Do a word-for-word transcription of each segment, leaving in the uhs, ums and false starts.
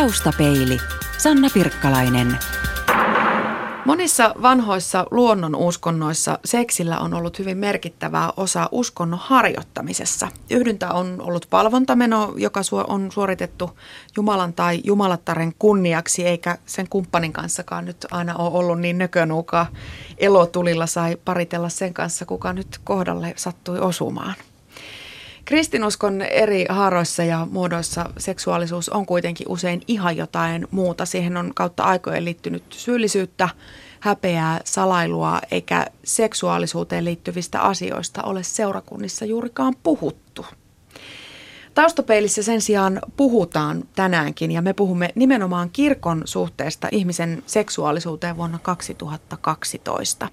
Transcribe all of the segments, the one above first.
Taustapeili. Sanna Pirkkalainen. Monissa vanhoissa luonnonuskonnoissa seksillä on ollut hyvin merkittävää osaa uskonnon harjoittamisessa. Yhdyntä on ollut palvontameno, joka on suoritettu Jumalan tai jumalattaren kunniaksi, eikä sen kumppanin kanssakaan nyt aina ole ollut niin nökönuukaa. Elotulilla sai paritella sen kanssa, kuka nyt kohdalle sattui osumaan. Kristinuskon eri haaroissa ja muodoissa seksuaalisuus on kuitenkin usein ihan jotain muuta. Siihen on kautta aikojen liittynyt syyllisyyttä, häpeää, salailua, eikä seksuaalisuuteen liittyvistä asioista ole seurakunnissa juurikaan puhuttu. Taustapeilissä sen sijaan puhutaan tänäänkin ja me puhumme nimenomaan kirkon suhteesta ihmisen seksuaalisuuteen vuonna kaksituhattakaksitoista.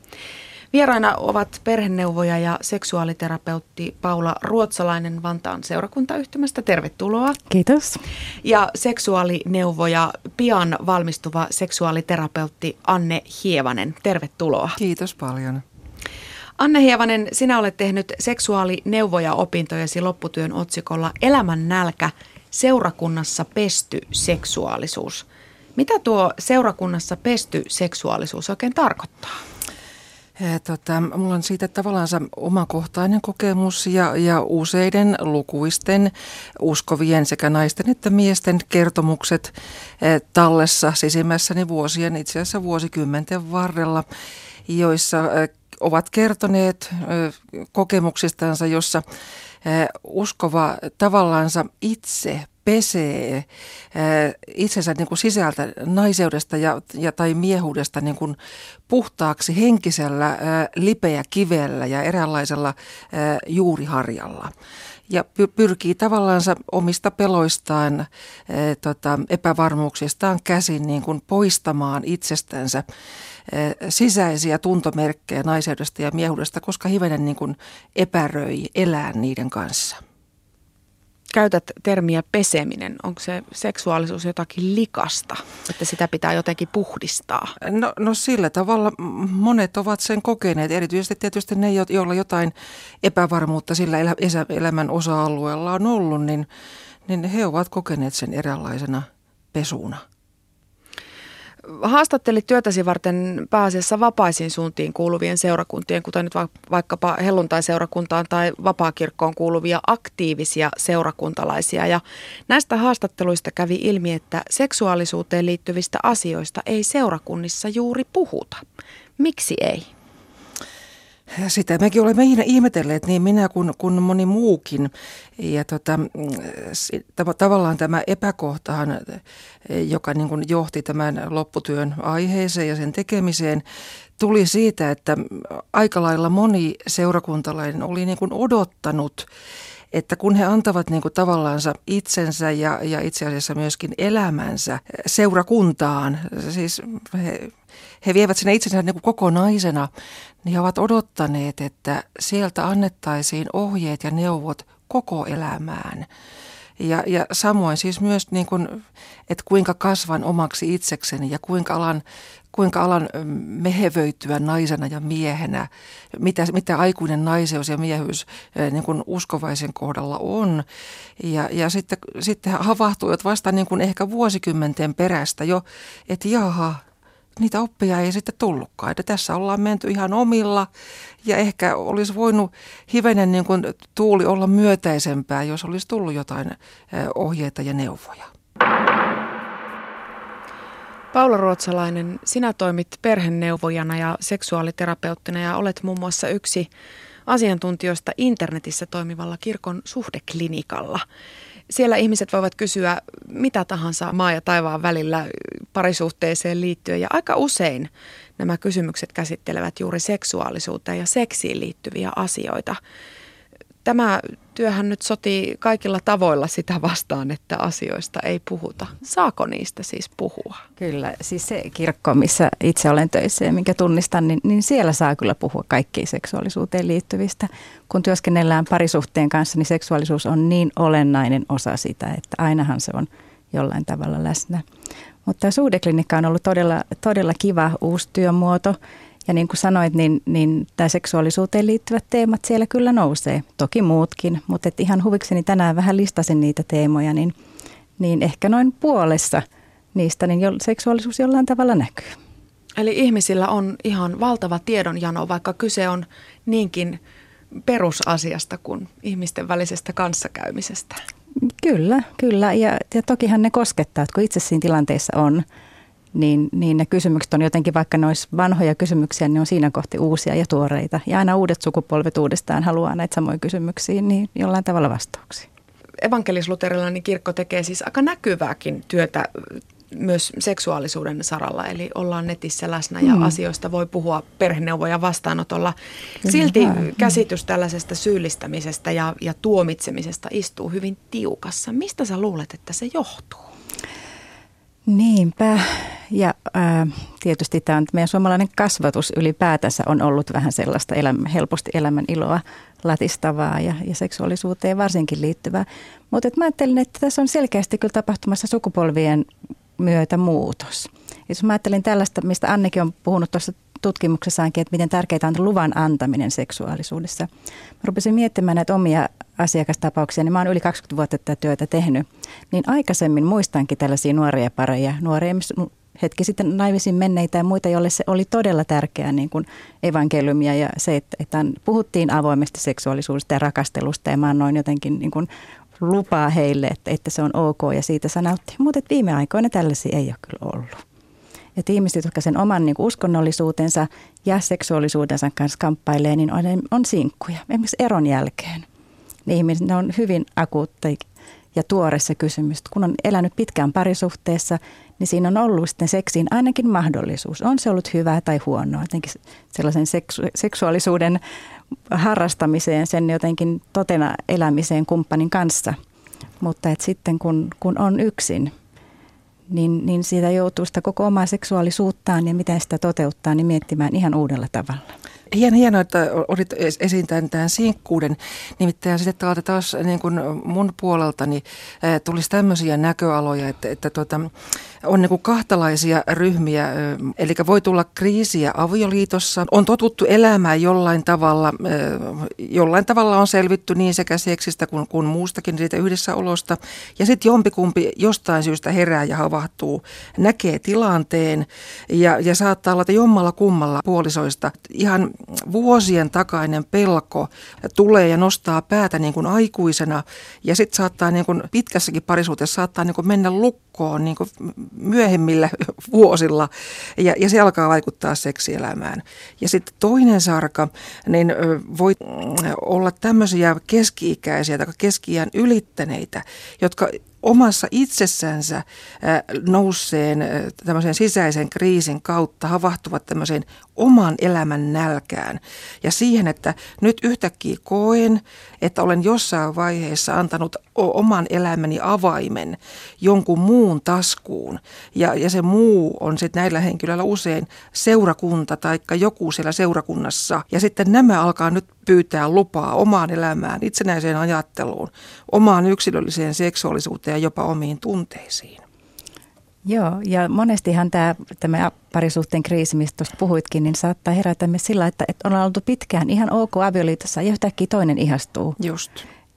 Vieraina ovat perheneuvoja ja seksuaaliterapeutti Paula Ruotsalainen Vantaan seurakuntayhtymästä. Tervetuloa. Kiitos. Ja seksuaalineuvoja, pian valmistuva seksuaaliterapeutti Anne Hievanen. Tervetuloa. Kiitos paljon. Anne Hievanen, sinä olet tehnyt seksuaalineuvoja-opintojasi lopputyön otsikolla Elämän nälkä, seurakunnassa pesty seksuaalisuus. Mitä tuo seurakunnassa pesty seksuaalisuus oikein tarkoittaa? Tota, mulla on siitä tavallaan omakohtainen kokemus ja, ja useiden lukuisten uskovien sekä naisten että miesten kertomukset tallessa sisimmässäni vuosien, itse asiassa vuosikymmenten varrella, joissa ovat kertoneet kokemuksistansa, jossa uskova tavallaansa itse pesee itsensä niin kuin sisältä naiseudesta ja, ja tai miehuudesta niin kuin puhtaaksi henkisellä lipeä kivellä ja eräänlaisella juuriharjalla. Ja pyrkii tavallaan omista peloistaan, ää, tota, epävarmuuksistaan käsin niin kuin poistamaan itsestänsä ää, sisäisiä tuntomerkkejä naiseudesta ja miehuudesta, koska hivenen niin kuin epäröi elää niiden kanssa. Käytät termiä peseminen. Onko se seksuaalisuus jotakin likasta, että sitä pitää jotenkin puhdistaa? No, no sillä tavalla monet ovat sen kokeneet, erityisesti tietysti ne, joilla jotain epävarmuutta sillä elämän osa-alueella on ollut, niin, niin he ovat kokeneet sen eräänlaisena pesuna. Haastattelit työtäsi varten pääasiassa vapaisiin suuntiin kuuluvien seurakuntien, kuten nyt vaikkapa helluntai-seurakuntaan tai vapaakirkkoon kuuluvia aktiivisia seurakuntalaisia. Ja näistä haastatteluista kävi ilmi, että seksuaalisuuteen liittyvistä asioista ei seurakunnissa juuri puhuta. Miksi ei? Sitä mekin olemme ihmetelleet, niin minä kuin, kuin moni muukin. Ja tota, tavallaan tämä epäkohtahan, joka niin kuin johti tämän lopputyön aiheeseen ja sen tekemiseen, tuli siitä, että aika lailla moni seurakuntalainen oli niin kuin odottanut, että kun he antavat niin kuin tavallaansa itsensä ja, ja itse asiassa myöskin elämänsä seurakuntaan, siis he, he vievät sinne itsensä niin kuin kokonaisena, niin he ovat odottaneet, että sieltä annettaisiin ohjeet ja neuvot koko elämään. Ja, ja samoin siis myös, niin kuin, että kuinka kasvan omaksi itsekseni ja kuinka alan, kuinka alan mehevöityä naisena ja miehenä, mitä, mitä aikuinen naiseus ja miehyys niin kuin uskovaisen kohdalla on. Ja, ja sitten, sitten havahtuivat vasta niin kuin ehkä vuosikymmenten perästä jo, että jaha, niitä oppia ei sitten tullutkaan. Että tässä ollaan menty ihan omilla ja ehkä olisi voinut hivenen niin kuin tuuli olla myötäisempää, jos olisi tullut jotain ohjeita ja neuvoja. Paula Ruotsalainen, sinä toimit perheneuvojana ja seksuaaliterapeuttina ja olet muun muassa yksi asiantuntijoista internetissä toimivalla kirkon suhdeklinikalla. Siellä ihmiset voivat kysyä mitä tahansa maa ja taivaan välillä parisuhteeseen liittyen ja aika usein nämä kysymykset käsittelevät juuri seksuaalisuuteen ja seksiin liittyviä asioita. Tämä työhän nyt sotii kaikilla tavoilla sitä vastaan, että asioista ei puhuta. Saako niistä siis puhua? Kyllä, siis se kirkko, missä itse olen töissä ja minkä tunnistan, niin, niin siellä saa kyllä puhua kaikkiin seksuaalisuuteen liittyvistä. Kun työskennellään parisuhteen kanssa, niin seksuaalisuus on niin olennainen osa sitä, että ainahan se on jollain tavalla läsnä. Mutta suhdeklinikka on ollut todella, todella kiva uusi työmuoto. Ja niin kuin sanoit, niin, niin tämä seksuaalisuuteen liittyvät teemat siellä kyllä nousee, toki muutkin, mutta et ihan huvikseni tänään vähän listasin niitä teemoja, niin, niin ehkä noin puolessa niistä niin seksuaalisuus jollain tavalla näkyy. Eli ihmisillä on ihan valtava tiedonjano, vaikka kyse on niinkin perusasiasta kuin ihmisten välisestä kanssakäymisestä. Kyllä, kyllä. Ja, ja tokihan ne koskettaa, että kun itse siinä tilanteessa on, niin, niin ne kysymykset on jotenkin, vaikka ne olisi vanhoja kysymyksiä, niin ne on siinä kohti uusia ja tuoreita. Ja aina uudet sukupolvet uudestaan haluaa näitä samoja kysymyksiä, niin jollain tavalla vastauksia. Evankelis-luterilainen kirkko tekee siis aika näkyvääkin työtä myös seksuaalisuuden saralla, eli ollaan netissä läsnä ja mm. asioista voi puhua perheneuvoja vastaanotolla. Silti käsitys tällaisesta syyllistämisestä ja, ja tuomitsemisesta istuu hyvin tiukassa. Mistä sä luulet, että se johtuu? Niinpä. Ja ää, tietysti tämä on, meidän suomalainen kasvatus ylipäätänsä on ollut vähän sellaista elämä, helposti elämän iloa latistavaa ja, ja seksuaalisuuteen varsinkin liittyvää. Mutta mä ajattelin, että tässä on selkeästi kyllä tapahtumassa sukupolvien myötä muutos. Jos mä ajattelin tällaista, mistä Annekin on puhunut tuossa tutkimuksessaankin, että miten tärkeää on luvan antaminen seksuaalisuudessa. Mä rupesin miettimään näitä omia asiakastapauksia, niin mä oon yli kaksikymmentä vuotta tätä työtä tehnyt. Niin aikaisemmin muistankin tällaisia nuoria pareja, nuoria hetki sitten naimisiin menneitä ja muita, joille se oli todella tärkeää niin kuin evankeliumia ja se, että, että puhuttiin avoimesti seksuaalisuudesta ja rakastelusta ja mä annoin jotenkin niin kuin lupaa heille, että, että se on ok ja siitä sanottiin. Mutta viime aikoina tällaisia ei ole kyllä ollut. Et ihmiset, jotka sen oman niin kuin uskonnollisuutensa ja seksuaalisuutensa kanssa kamppailee, niin on, on sinkkuja. Esimerkiksi eron jälkeen. Ne ihmiset ne on hyvin akuutta ja tuore se kysymys. Kun on elänyt pitkään parisuhteessa, niin siinä on ollut sitten seksiin ainakin mahdollisuus. On se ollut hyvää tai huonoa. Jotenkin sellaisen seksu- seksuaalisuuden harrastamiseen, sen jotenkin totena elämiseen kumppanin kanssa. Mutta et sitten kun, kun on yksin, niin, niin siitä joutuu sitä koko omaa seksuaalisuuttaan ja miten sitä toteuttaa, niin miettimään ihan uudella tavalla. Hieno, hienoa, että olit esiin tämän, tämän sinkkuuden. Nimittäin sitten täältä taas niin kuin mun puoleltani tulisi tämmöisiä näköaloja, että, että tuota, on niin kuin kahtalaisia ryhmiä. Eli voi tulla kriisiä avioliitossa. On totuttu elämään jollain tavalla. Jollain tavalla on selvitty niin sekä seksistä kuin, kuin muustakin siitä yhdessäolosta. Ja sitten jompikumpi jostain syystä herää ja havahtuu, näkee tilanteen ja, ja saattaa olla jommalla kummalla puolisoista ihan vuosien takainen pelko tulee ja nostaa päätä niin kuin aikuisena ja sitten saattaa niin kuin pitkässäkin parisuhteessa saattaa niin kuin mennä lukkoon niin kuin myöhemmillä vuosilla ja, ja se alkaa vaikuttaa seksielämään. Ja sitten toinen sarka niin voi olla tämmöisiä keski-ikäisiä tai keski-iän ylittäneitä, jotka omassa itsessänsä nousseen tämmöisen sisäisen kriisin kautta havahtuvat tämmöiseen oman elämän nälkään ja siihen, että nyt yhtäkkiä koen, että olen jossain vaiheessa antanut oman elämäni avaimen jonkun muun taskuun ja, ja se muu on sitten näillä henkilöillä usein seurakunta tai joku siellä seurakunnassa ja sitten nämä alkaa nyt pyytää lupaa omaan elämään, itsenäiseen ajatteluun, omaan yksilölliseen seksuaalisuuteen ja jopa omiin tunteisiin. Joo, ja monestihan tämä, tämä parisuhteen kriisi, mistä tuosta puhuitkin, niin saattaa herätä myös sillä, että, että ollaan oltu pitkään ihan ok avioliitossa ja yhtäkkiä toinen ihastuu. Just.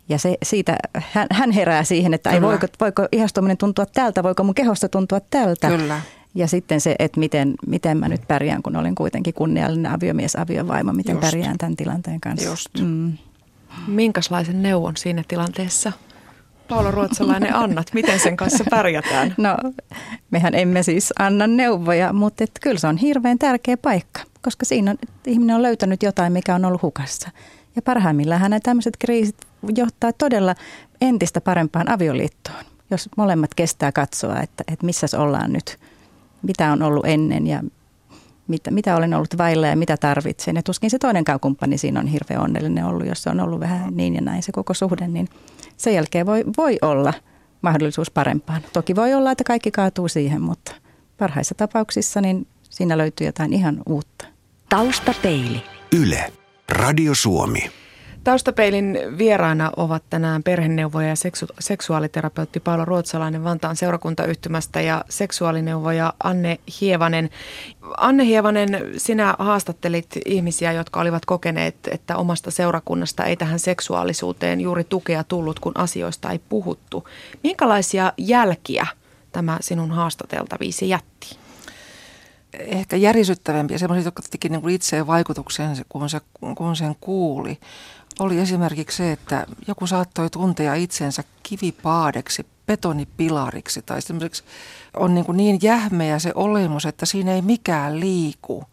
Ja se, siitä, hän, hän herää siihen, että ei, voiko, voiko ihastuminen tuntua tältä, voiko mun kehosta tuntua tältä. Kyllä. Ja sitten se, että miten, miten mä nyt pärjään, kun olen kuitenkin kunniallinen aviomies, aviovaimo, miten Just. pärjään tämän tilanteen kanssa. Just. Mm. Minkälaisen neuvon siinä tilanteessa? Paula Ruotsalainen, annat, miten sen kanssa pärjätään? No, mehän emme siis anna neuvoja, mutta et kyllä se on hirveän tärkeä paikka, koska siinä on, ihminen on löytänyt jotain, mikä on ollut hukassa. Ja parhaimmillaan nämä tämmöiset kriisit johtaa todella entistä parempaan avioliittoon, jos molemmat kestää katsoa, että, että missäs ollaan nyt. Mitä on ollut ennen ja mitä, mitä olen ollut vailla ja mitä tarvitsen. Ja tuskin se toinenkaan kumppani siinä on hirveän onnellinen ollut, jos se on ollut vähän niin ja näin se koko suhde. Niin sen jälkeen voi, voi olla mahdollisuus parempaan. Toki voi olla, että kaikki kaatuu siihen, mutta parhaissa tapauksissa niin siinä löytyy jotain ihan uutta. Taustapeili. Yle. Radio Suomi. Taustapeilin vieraana ovat tänään perheneuvoja ja seksu- seksuaaliterapeutti Paula Ruotsalainen Vantaan seurakuntayhtymästä ja seksuaalineuvoja Anne Hievanen. Anne Hievanen, sinä haastattelit ihmisiä, jotka olivat kokeneet, että omasta seurakunnasta ei tähän seksuaalisuuteen juuri tukea tullut, kun asioista ei puhuttu. Minkälaisia jälkiä tämä sinun haastateltaviisi jätti? Ehkä järisyttävämpiä, semmoisia, jotka teki niin kuin itseään vaikutuksen, kun, se, kun sen kuuli, oli esimerkiksi se, että joku saattoi tuntea itsensä kivipaadeksi, betonipilariksi tai semmoiseksi on niin, kuin niin jähmeä se olemus, että siinä ei mikään liiku.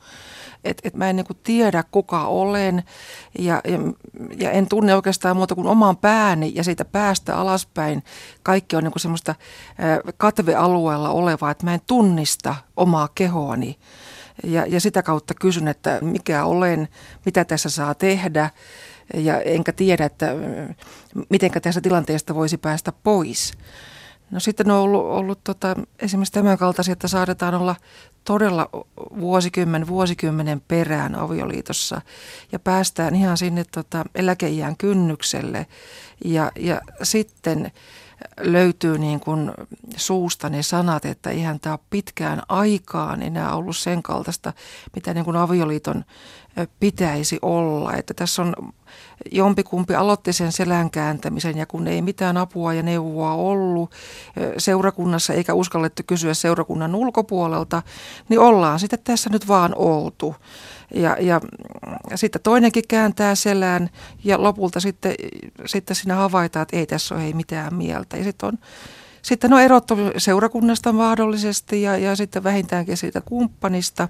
Että et mä en niin kuin tiedä, kuka olen ja, ja, ja en tunne oikeastaan muuta kuin oman pääni ja siitä päästä alaspäin. Kaikki on niin kuin semmoista katvealueella olevaa, että mä en tunnista omaa kehoani ja, ja sitä kautta kysyn, että mikä olen, mitä tässä saa tehdä ja enkä tiedä, että mitenkä tästä tilanteesta voisi päästä pois. No sitten on ollut, ollut tota, esimerkiksi tämän kaltaisia, että saadaan olla todella vuosikymmen, vuosikymmenen perään avioliitossa ja päästään ihan sinne tota, eläkeiän kynnykselle ja, ja sitten löytyy niin kuin suusta ne sanat, että eihän tämä pitkään aikaan enää ollut sen kaltaista, mitä niin kuin avioliiton pitäisi olla. Että tässä on jompikumpi aloitti sen selän kääntämisen ja kun ei mitään apua ja neuvoa ollut seurakunnassa eikä uskallettu kysyä seurakunnan ulkopuolelta, niin ollaan sitten tässä nyt vaan oltu. Ja, ja, ja sitten toinenkin kääntää selän ja lopulta sitten, sitten siinä havaitaan, että ei tässä ole ei mitään mieltä. Ja sitten on, sitten on erottu seurakunnasta mahdollisesti ja, ja sitten vähintäänkin siitä kumppanista.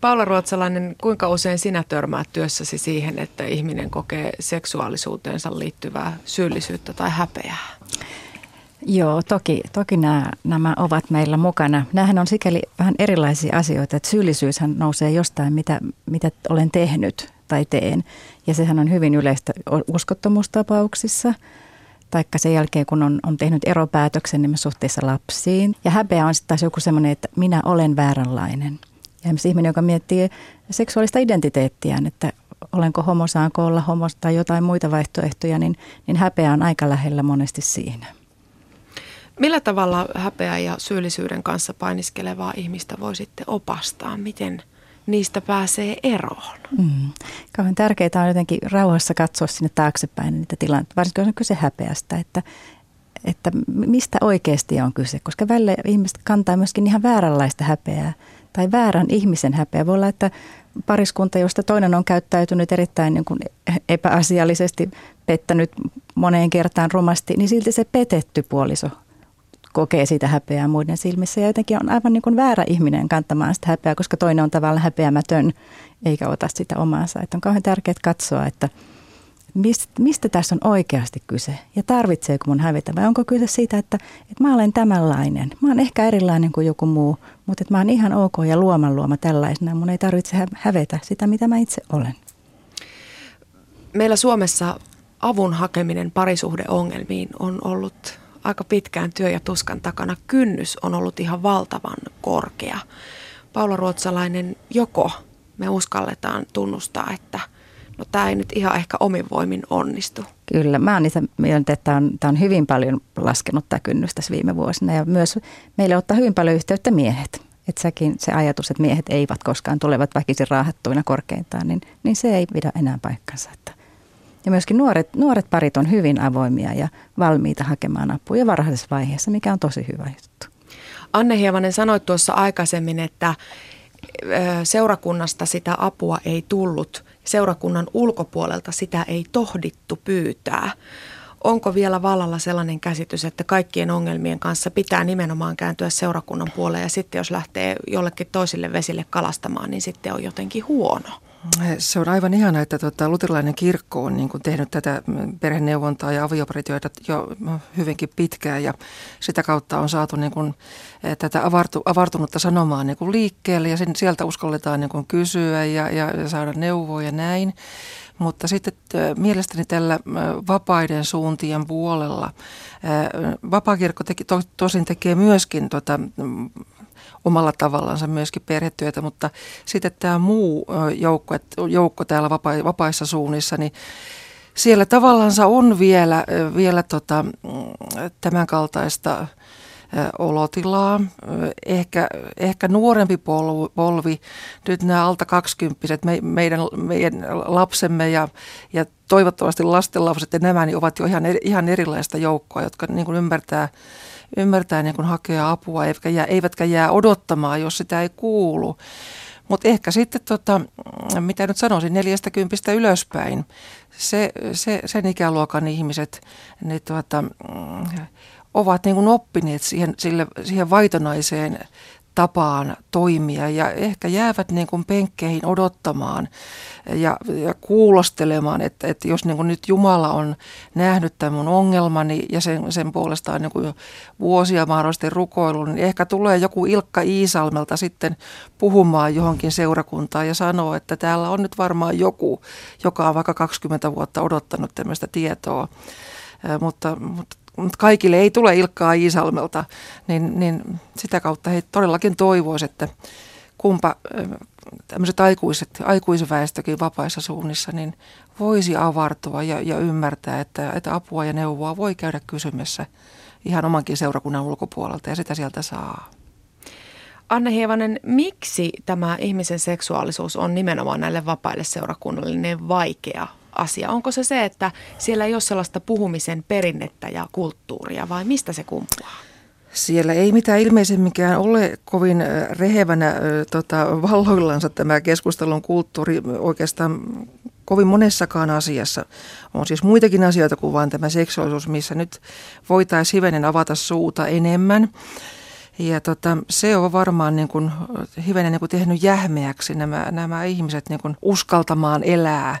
Paula Ruotsalainen, kuinka usein sinä törmäät työssäsi siihen, että ihminen kokee seksuaalisuuteensa liittyvää syyllisyyttä tai häpeää? Joo, toki, toki nämä, nämä ovat meillä mukana. Nämähän on sikäli vähän erilaisia asioita, että syyllisyyshän nousee jostain, mitä, mitä olen tehnyt tai teen. Ja sehän on hyvin yleistä uskottomuustapauksissa, taikka sen jälkeen kun on, on tehnyt eropäätöksen niin suhteessa lapsiin. Ja häpeä on sitten taas joku semmoinen, että minä olen vääränlainen. Ja ihminen, joka miettii seksuaalista identiteettiään, että olenko homo, saanko olla homo tai jotain muita vaihtoehtoja, niin, niin häpeä on aika lähellä monesti siinä. Millä tavalla häpeä ja syyllisyyden kanssa painiskelevaa ihmistä voi sitten opastaa? Miten niistä pääsee eroon? Mm. Kauhean tärkeää on jotenkin rauhassa katsoa sinne taaksepäin niitä tilanteita, varsinkin jos on kyse häpeästä, että, että mistä oikeasti on kyse. Koska välillä ihmiset kantaa myöskin ihan vääränlaista häpeää tai väärän ihmisen häpeä. Voi olla, että pariskunta, josta toinen on käyttäytynyt erittäin niin kuin epäasiallisesti, pettänyt moneen kertaan rumasti, niin silti se petetty puoliso kokee sitä häpeää muiden silmissä ja jotenkin on aivan niin kuin väärä ihminen kantamaan sitä häpeää, koska toinen on tavallaan häpeämätön eikä ota sitä omaansa. Että on kauhean tärkeää katsoa, että mistä tässä on oikeasti kyse ja tarvitseeko mun hävetä vai onko kyse siitä, että, että mä olen tämänlainen. Mä oon ehkä erilainen kuin joku muu, mutta että mä oon ihan ok ja luoman luoma tällaisena. Mun ei tarvitse hävetä sitä, mitä mä itse olen. Meillä Suomessa avun hakeminen parisuhdeongelmiin on ollut aika pitkään työ ja tuskan takana. Kynnys on ollut ihan valtavan korkea. Paula Ruotsalainen, joko me uskalletaan tunnustaa, että no tämä ei nyt ihan ehkä omin voimin onnistu. Kyllä, mä oon niitä mieltä, että tämä on hyvin paljon laskenut tämä kynnys tässä viime vuosina ja myös meille ottaa hyvin paljon yhteyttä miehet. Että säkin se ajatus, että miehet eivät koskaan tulevat väkisin raahattuina korkeintaan, niin, niin se ei pidä enää paikkansa. Että ja myöskin nuoret, nuoret parit on hyvin avoimia ja valmiita hakemaan apua ja varhaisessa vaiheessa, mikä on tosi hyvä juttu. Anne Hievanen sanoi tuossa aikaisemmin, että seurakunnasta sitä apua ei tullut. Seurakunnan ulkopuolelta sitä ei tohdittu pyytää. Onko vielä vallalla sellainen käsitys, että kaikkien ongelmien kanssa pitää nimenomaan kääntyä seurakunnan puoleen ja sitten jos lähtee jollekin toisille vesille kalastamaan, niin sitten on jotenkin huono? Se on aivan ihana, että tuota, luterilainen kirkko on niin kuin tehnyt tätä perheneuvontaa ja avioparityötä jo hyvinkin pitkään ja sitä kautta on saatu niin kuin, tätä avartu, avartunutta sanomaa niin kuin liikkeelle ja sen, sieltä uskalletaan niin kuin kysyä ja, ja saada neuvoja ja näin. Mutta sitten mielestäni tällä vapaiden suuntien puolella vapaakirkko teki, to, tosin tekee myöskin tuota, omalla tavallaansa myöskin perhetyötä, mutta sitten tämä muu joukko, joukko täällä vapaissa suunnissa, niin siellä tavallaansa on vielä, vielä tota, tämän kaltaista olotilaa. Ehkä, ehkä nuorempi polvi, nyt nämä alta kaksikymppiset, me, meidän, meidän lapsemme ja, ja toivottavasti lastenlapset ja nämä niin ovat jo ihan, ihan erilaista joukkoa, jotka niin kuin ymmärtää, ymmärtää niin kuin hakea apua eivätkä jää, eivätkä jää odottamaan, jos sitä ei kuulu. Mutta ehkä sitten, tota, mitä nyt sanoisin, neljästä kympistä ylöspäin, se, se, sen ikäluokan ihmiset ne, tuota, ovat niin kuin oppineet siihen, sille, siihen vaitonaiseen tapaan toimia ja ehkä jäävät niin kuin penkkeihin odottamaan ja, ja kuulostelemaan, että, että jos niin kuin nyt Jumala on nähnyt tämän mun ongelmani ja sen, sen puolestaan niin kuin vuosia mahdollisesti rukoillut, niin ehkä tulee joku Ilkka Iisalmelta sitten puhumaan johonkin seurakuntaan ja sanoo, että täällä on nyt varmaan joku, joka on vaikka kaksikymmentä vuotta odottanut tämmöistä tietoa, äh, mutta, mutta Mutta kaikille ei tule Ilkkaa Iisalmelta, niin, niin sitä kautta he todellakin toivoisi, että kumpa tämmöiset aikuiset, aikuisväestökin vapaissa suunnissa niin voisi avartua ja, ja ymmärtää, että, että apua ja neuvoa voi käydä kysymässä ihan omankin seurakunnan ulkopuolelta ja sitä sieltä saa. Anne Hievanen, miksi tämä ihmisen seksuaalisuus on nimenomaan näille vapaille seurakunnalle niin vaikea asia? Onko se se, että siellä ei ole sellaista puhumisen perinnettä ja kulttuuria vai mistä se kumpuaa? Siellä ei mitään ilmeisemminkään ole kovin rehevänä tota, valloillansa tämä keskustelun kulttuuri oikeastaan kovin monessakaan asiassa. On siis muitakin asioita kuin vain tämä seksuaalisuus, missä nyt voitaisiin hivenen avata suuta enemmän. Ja tota, se on varmaan niin kuin, hivenen niin kuin tehnyt jähmeäksi nämä, nämä ihmiset niin kuin uskaltamaan elää.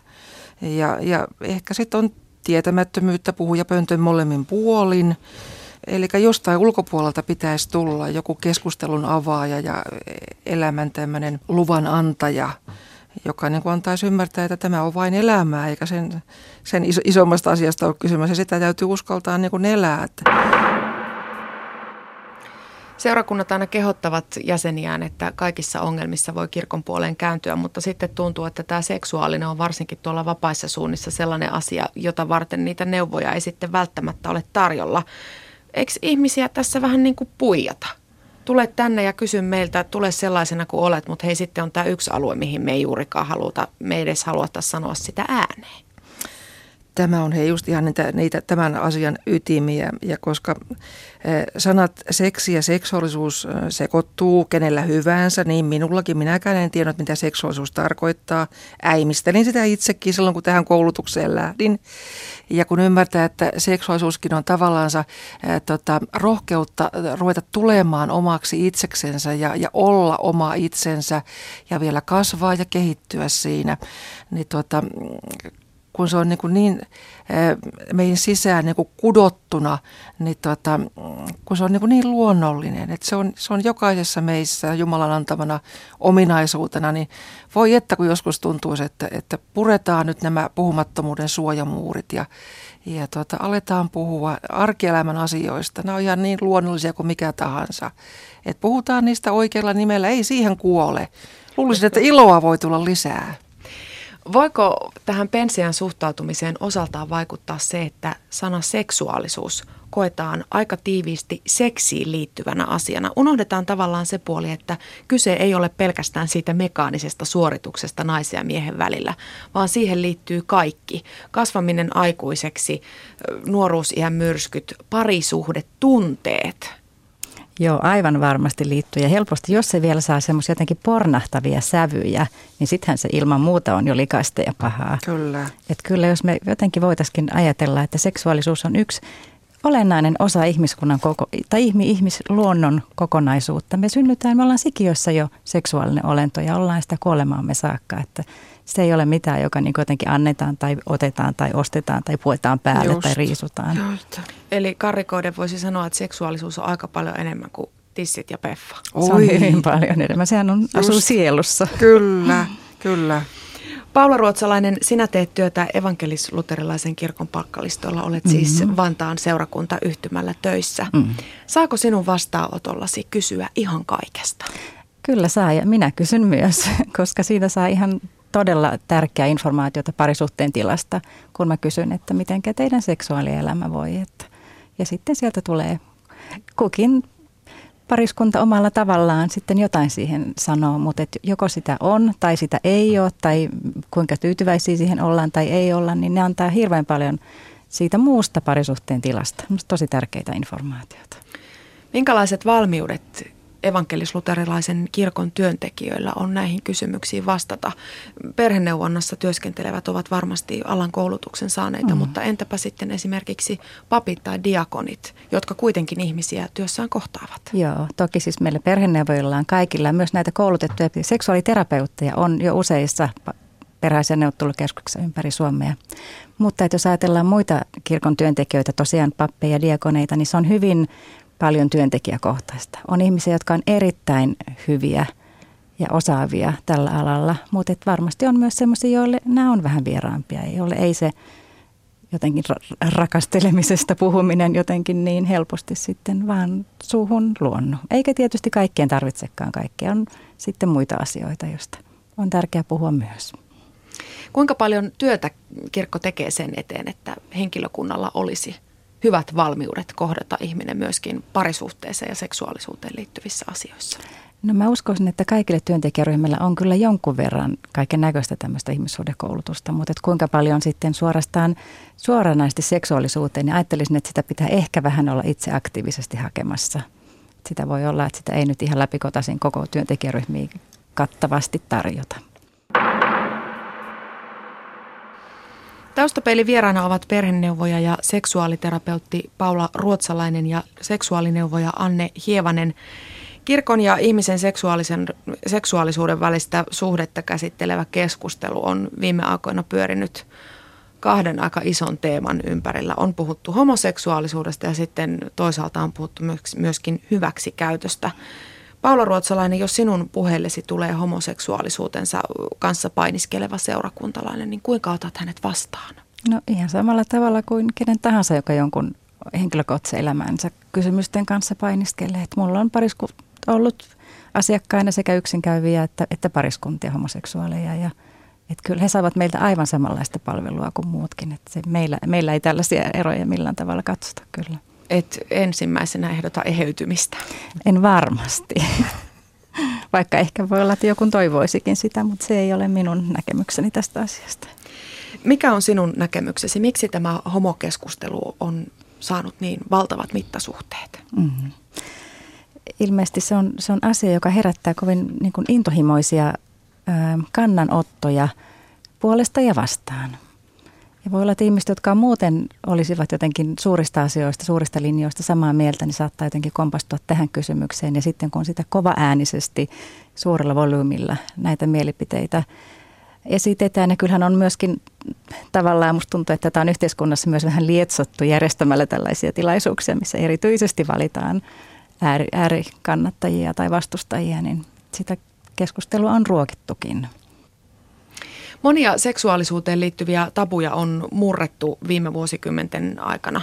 Ja, ja ehkä sitten on tietämättömyyttä puhujapöntön molemmin puolin. Eli jostain ulkopuolelta pitäisi tulla joku keskustelun avaaja ja elämän tämmöinen luvan antaja, joka niin kuin antaisi ymmärtää, että tämä on vain elämää, eikä sen, sen iso, isommasta asiasta ole kysymys. Ja sitä täytyy uskaltaa niin kuin elää. Seurakunnat aina kehottavat jäseniään, että kaikissa ongelmissa voi kirkon puoleen kääntyä, mutta sitten tuntuu, että tämä seksuaalinen on varsinkin tuolla vapaissa suunnissa sellainen asia, jota varten niitä neuvoja ei sitten välttämättä ole tarjolla. Eikö ihmisiä tässä vähän niin kuin puijata? Tule tänne ja kysy meiltä, tule sellaisena kuin olet, mutta hei, sitten on tämä yksi alue, mihin me ei juurikaan haluta, me ei edes haluta sanoa sitä ääneen. Tämä on he just ihan niitä, niitä tämän asian ytimiä ja koska sanat seksi ja seksuaalisuus sekoittuu kenellä hyvänsä, niin minullakin minäkään en tiennyt, mitä seksuaalisuus tarkoittaa. Äimistelin sitä itsekin silloin, kun tähän koulutukseen lähdin ja kun ymmärtää, että seksuaalisuuskin on tavallaansa ää, tota, rohkeutta ruveta tulemaan omaksi itseksensä ja, ja olla oma itsensä ja vielä kasvaa ja kehittyä siinä, niin tuota... kun se on niin, kuin niin meidän sisään niin kuin kudottuna, niin tuota, kun se on niin, kuin niin luonnollinen, että se on, se on jokaisessa meissä Jumalan antamana ominaisuutena, niin voi että kun joskus tuntuisi, että, että puretaan nyt nämä puhumattomuuden suojamuurit ja, ja tuota, aletaan puhua arkielämän asioista. Nämä on ihan niin luonnollisia kuin mikä tahansa, että puhutaan niistä oikealla nimellä, ei siihen kuole. Luulisin, että iloa voi tulla lisää. Voiko tähän penseään suhtautumiseen osaltaan vaikuttaa se, että sana seksuaalisuus koetaan aika tiiviisti seksiin liittyvänä asiana? Unohdetaan tavallaan se puoli, että kyse ei ole pelkästään siitä mekaanisesta suorituksesta naisen ja miehen välillä, vaan siihen liittyy kaikki. Kasvaminen aikuiseksi, nuoruusiän myrskyt, parisuhde, tunteet. Joo, aivan varmasti liittyy ja helposti, jos se vielä saa semmoisia jotenkin pornahtavia sävyjä, niin sittenhän se ilman muuta on jo likaista ja pahaa. Kyllä. Että kyllä, jos me jotenkin voitaisiin ajatella, että seksuaalisuus on yksi olennainen osa ihmiskunnan koko, tai ihmisluonnon kokonaisuutta. Me synnytään, me ollaan sikiössä jo seksuaalinen olento ja ollaan sitä kuolemaamme saakka, että se ei ole mitään, joka niin jotenkin annetaan tai otetaan tai ostetaan tai puetaan päälle Just. tai riisutaan. Just. Eli karrikoiden voisi sanoa, että seksuaalisuus on aika paljon enemmän kuin tissit ja peffa. Oi. Se on hyvin paljon enemmän. Sehän on, asuu sielussa. Kyllä, kyllä. Paula Ruotsalainen, sinä teet työtä evankelis-luterilaisen kirkon palkkalistoilla. Olet mm-hmm. siis Vantaan seurakuntayhtymällä töissä. Mm. Saako sinun vastaanotollasi kysyä ihan kaikesta? Kyllä saa ja minä kysyn myös, koska siitä saa ihan todella tärkeää informaatiota parisuhteen tilasta, kun mä kysyn, että miten teidän seksuaalielämä voi. Että. Ja sitten sieltä tulee kukin pariskunta omalla tavallaan sitten jotain siihen sanoo, mutta et joko sitä on tai sitä ei ole, tai kuinka tyytyväisiä siihen ollaan tai ei olla, niin ne antaa hirveän paljon siitä muusta parisuhteen tilasta. Minusta tosi tärkeitä informaatiota. Minkälaiset valmiudet evankelis-luterilaisen kirkon työntekijöillä on näihin kysymyksiin vastata? Perheneuvonnassa työskentelevät ovat varmasti alan koulutuksen saaneita, mm-hmm. mutta entäpä sitten esimerkiksi papit tai diakonit, jotka kuitenkin ihmisiä työssään kohtaavat? Joo, toki siis meillä perheneuvoilla on kaikilla myös näitä koulutettuja seksuaaliterapeutteja on jo useissa perheis- ja neuvottelukeskuksissa ympäri Suomea. Mutta että jos ajatellaan muita kirkon työntekijöitä, tosiaan pappeja ja diakoneita, niin se on hyvin paljon työntekijäkohtaista. On ihmisiä, jotka on erittäin hyviä ja osaavia tällä alalla, mutta varmasti on myös sellaisia, joille nämä on vähän vieraampia, joille ei se jotenkin rakastelemisesta puhuminen jotenkin niin helposti sitten vaan suuhun luonnu. Eikä tietysti kaikkien tarvitsekaan kaikkea. On sitten muita asioita, joista on tärkeää puhua myös. Kuinka paljon työtä kirkko tekee sen eteen, että henkilökunnalla olisi hyvät valmiudet kohdata ihminen myöskin parisuhteeseen ja seksuaalisuuteen liittyvissä asioissa? No mä uskoisin, että kaikille työntekijäryhmillä on kyllä jonkun verran kaiken näköistä tämmöistä ihmissuhdekoulutusta, mutta et kuinka paljon sitten suorastaan suoranaisesti seksuaalisuuteen, niin ajattelisin, että sitä pitää ehkä vähän olla itse aktiivisesti hakemassa. Sitä voi olla, että sitä ei nyt ihan läpikotaisin koko työntekijäryhmiä kattavasti tarjota. Taustapeilin vieraana ovat perheneuvoja ja seksuaaliterapeutti Paula Ruotsalainen ja seksuaalineuvoja Anne Hievanen. Kirkon ja ihmisen seksuaalisen, seksuaalisuuden välistä suhdetta käsittelevä keskustelu on viime aikoina pyörinyt kahden aika ison teeman ympärillä. On puhuttu homoseksuaalisuudesta ja sitten toisaalta on puhuttu myöskin hyväksikäytöstä. Paula Ruotsalainen, jos sinun puheellesi tulee homoseksuaalisuutensa kanssa painiskeleva seurakuntalainen, niin kuinka otat hänet vastaan? No ihan samalla tavalla kuin kenen tahansa, joka jonkun henkilökohtaisen elämänsä kysymysten kanssa painiskelee. Et mulla on parisku- ollut asiakkaina sekä yksinkäyviä että, että pariskuntia homoseksuaaleja. Ja, et kyllä he saavat meiltä aivan samanlaista palvelua kuin muutkin. Et se, meillä, meillä ei tällaisia eroja millään tavalla katsota kyllä. Et ensimmäisenä ehdota eheytymistä. En varmasti. Vaikka ehkä voi olla, että joku toivoisikin sitä, mutta se ei ole minun näkemykseni tästä asiasta. Mikä on sinun näkemyksesi? Miksi tämä homokeskustelu on saanut niin valtavat mittasuhteet? Mm-hmm. Ilmeisesti se on, se on asia, joka herättää kovin niin kuin intohimoisia ö, kannanottoja puolesta ja vastaan. Ja voi olla, että ihmiset, jotka muuten olisivat jotenkin suurista asioista, suurista linjoista samaa mieltä, niin saattaa jotenkin kompastua tähän kysymykseen. Ja sitten kun sitä kovaäänisesti, suurella volyymilla näitä mielipiteitä esitetään, ja kyllähän on myöskin tavallaan, musta tuntuu, että tämä on yhteiskunnassa myös vähän lietsottu järjestämällä tällaisia tilaisuuksia, missä erityisesti valitaan ääri, äärikannattajia tai vastustajia, niin sitä keskustelua on ruokittukin. Monia seksuaalisuuteen liittyviä tabuja on murrettu viime vuosikymmenten aikana.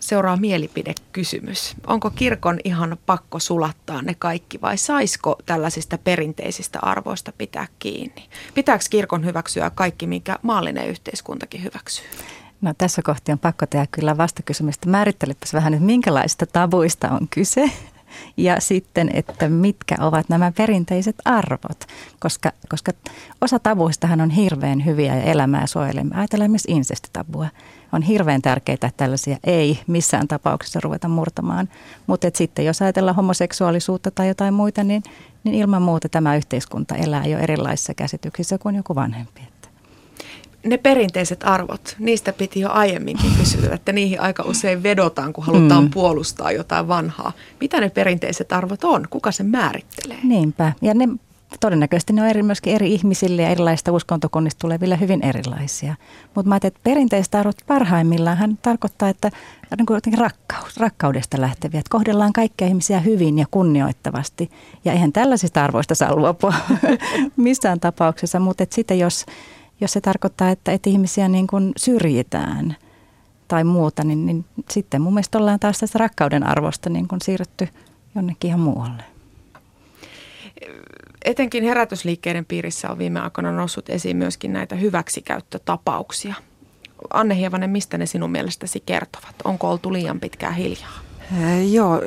Seuraa mielipidekysymys. Onko kirkon ihan pakko sulattaa ne kaikki vai saisiko tällaisista perinteisistä arvoista pitää kiinni? Pitääkö kirkon hyväksyä kaikki, minkä maallinen yhteiskuntakin hyväksyy? No tässä kohti on pakko tehdä kyllä vastakysymystä. Määrittelepäs vähän nyt, minkälaisista tabuista on kyse. Ja sitten, että mitkä ovat nämä perinteiset arvot, koska, koska osa tabuistahan on hirveän hyviä ja elämää suojelemme. Ajatellaan myös insestitabua. On hirveän tärkeää, että tällaisia ei missään tapauksessa ruveta murtamaan. Mutta sitten jos ajatellaan homoseksuaalisuutta tai jotain muita, niin, niin ilman muuta tämä yhteiskunta elää jo erilaisissa käsityksissä kuin joku vanhempi. Ne perinteiset arvot, niistä piti jo aiemminkin kysyä, että niihin aika usein vedotaan, kun halutaan mm. puolustaa jotain vanhaa. Mitä ne perinteiset arvot on? Kuka sen määrittelee? Niinpä. Ja ne, todennäköisesti ne on eri, myöskin eri ihmisille ja erilaisista uskontokunnista tuleville hyvin erilaisia. Mutta mä ajattelin, että perinteiset arvot parhaimmillaan tarkoittaa, että niin rakkaus, rakkaudesta lähteviä, että kohdellaan kaikkia ihmisiä hyvin ja kunnioittavasti. Ja eihän tällaisista arvoista saa luopua missään tapauksessa, mutta sitten jos... Jos se tarkoittaa, että, että ihmisiä niin kuin syrjitään tai muuta, niin, niin sitten mun mielestä ollaan taas tästä rakkauden arvosta niin kuin siirrytty jonnekin ihan muualle. Etenkin herätysliikkeiden piirissä on viime aikoina noussut esiin myöskin näitä hyväksikäyttötapauksia. Anne Hievanen, mistä ne sinun mielestäsi kertovat? Onko oltu liian pitkään hiljaa? Eh, joo,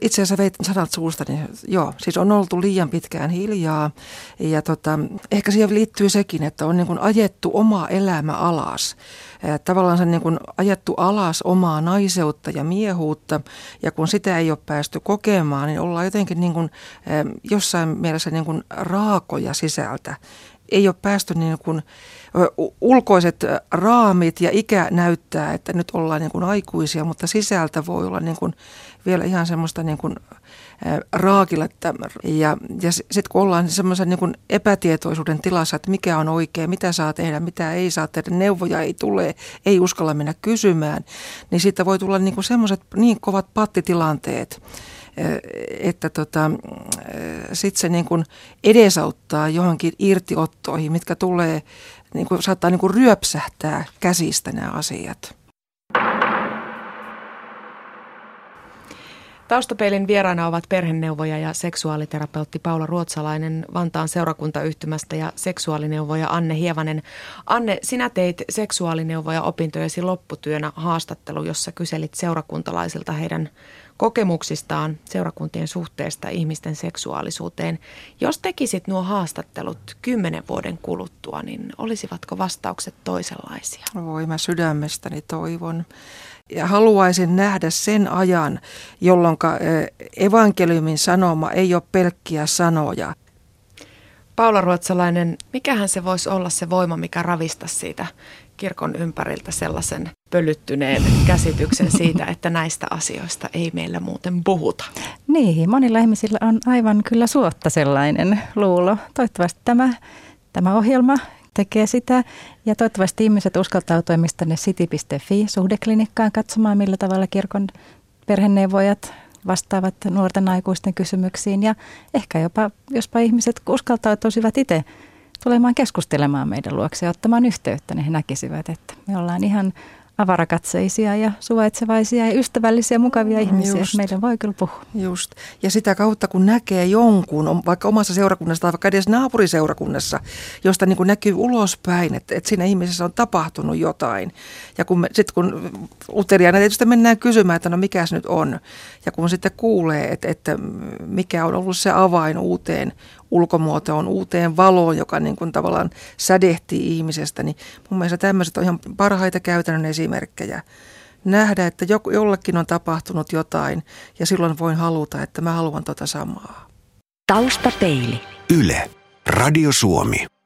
itse asiassa veit sanat suustani. Joo, siis on oltu liian pitkään hiljaa ja tota, ehkä siihen liittyy sekin, että on niin kuin ajettu oma elämä alas. Tavallaan se niin kuin ajettu alas omaa naiseutta ja miehuutta, ja kun sitä ei ole päästy kokemaan, niin ollaan jotenkin niin kuin, jossain mielessä niin kuin raakoja sisältä. Ei ole päästy niin kuin ulkoiset raamit ja ikä näyttää, että nyt ollaan niin kuin aikuisia, mutta sisältä voi olla niin kuin vielä ihan semmoista niin kuin raakiletta. Ja, ja sitten kun ollaan semmoisen niin kuin epätietoisuuden tilassa, että mikä on oikein, mitä saa tehdä, mitä ei saa tehdä, neuvoja ei tule, ei uskalla mennä kysymään, niin siitä voi tulla niin kuin semmoiset niin kovat pattitilanteet, että tota, sitten se niin kuin edesauttaa johonkin irtiottoihin, mitkä tulee, niin kuin, saattaa niin kuin ryöpsähtää käsistä nämä asiat. Taustapeilin vieraana ovat perheneuvoja ja seksuaaliterapeutti Paula Ruotsalainen Vantaan seurakuntayhtymästä ja seksuaalineuvoja Anne Hievanen. Anne, sinä teit seksuaalineuvoja opintojesi lopputyönä haastattelu, jossa kyselit seurakuntalaisilta heidän kokemuksistaan, seurakuntien suhteesta ihmisten seksuaalisuuteen. Jos tekisit nuo haastattelut kymmenen vuoden kuluttua, niin olisivatko vastaukset toisenlaisia? Voi, mä sydämestäni toivon. Ja haluaisin nähdä sen ajan, jolloin evankeliumin sanoma ei ole pelkkiä sanoja. Paula Ruotsalainen, mikähän se voisi olla se voima, mikä ravistaisi siitä kirkon ympäriltä sellaisen pölyttyneen käsityksen siitä, että näistä asioista ei meillä muuten puhuta? Niin, monilla ihmisillä on aivan kyllä suotta sellainen luulo. Toivottavasti tämä, tämä ohjelma tekee sitä, ja toivottavasti ihmiset uskaltautuvat tänne city piste fi suhdeklinikkaan katsomaan, millä tavalla kirkon perheneuvojat vastaavat nuorten aikuisten kysymyksiin, ja ehkä jopa, jospa ihmiset uskaltautuisivat itse tulemaan keskustelemaan meidän luokse ja ottamaan yhteyttä, niin he näkisivät, että me ollaan ihan avarakatseisia ja suvaitsevaisia ja ystävällisiä, mukavia ihmisiä. Just. Meidän voi kyllä puhua. Just. Ja sitä kautta, kun näkee jonkun, vaikka omassa seurakunnassa tai vaikka edes naapuriseurakunnassa, josta niin kuin näkyy ulospäin, että, että siinä ihmisessä on tapahtunut jotain. Ja sitten kun uteliaana tietysti mennään kysymään, että no mikä se nyt on. Ja kun sitten kuulee, että, että mikä on ollut se avain uuteen ulkomuotoon, uuteen valoon, joka niin kuin tavallaan sädehtii ihmisestä, niin mun mielestä tämmöiset on ihan parhaita käytännön esimerkkejä. Nähdä, että jollekin on tapahtunut jotain, ja silloin voin haluta, että mä haluan tota samaa. Taustapeili. Yle. Radio Suomi.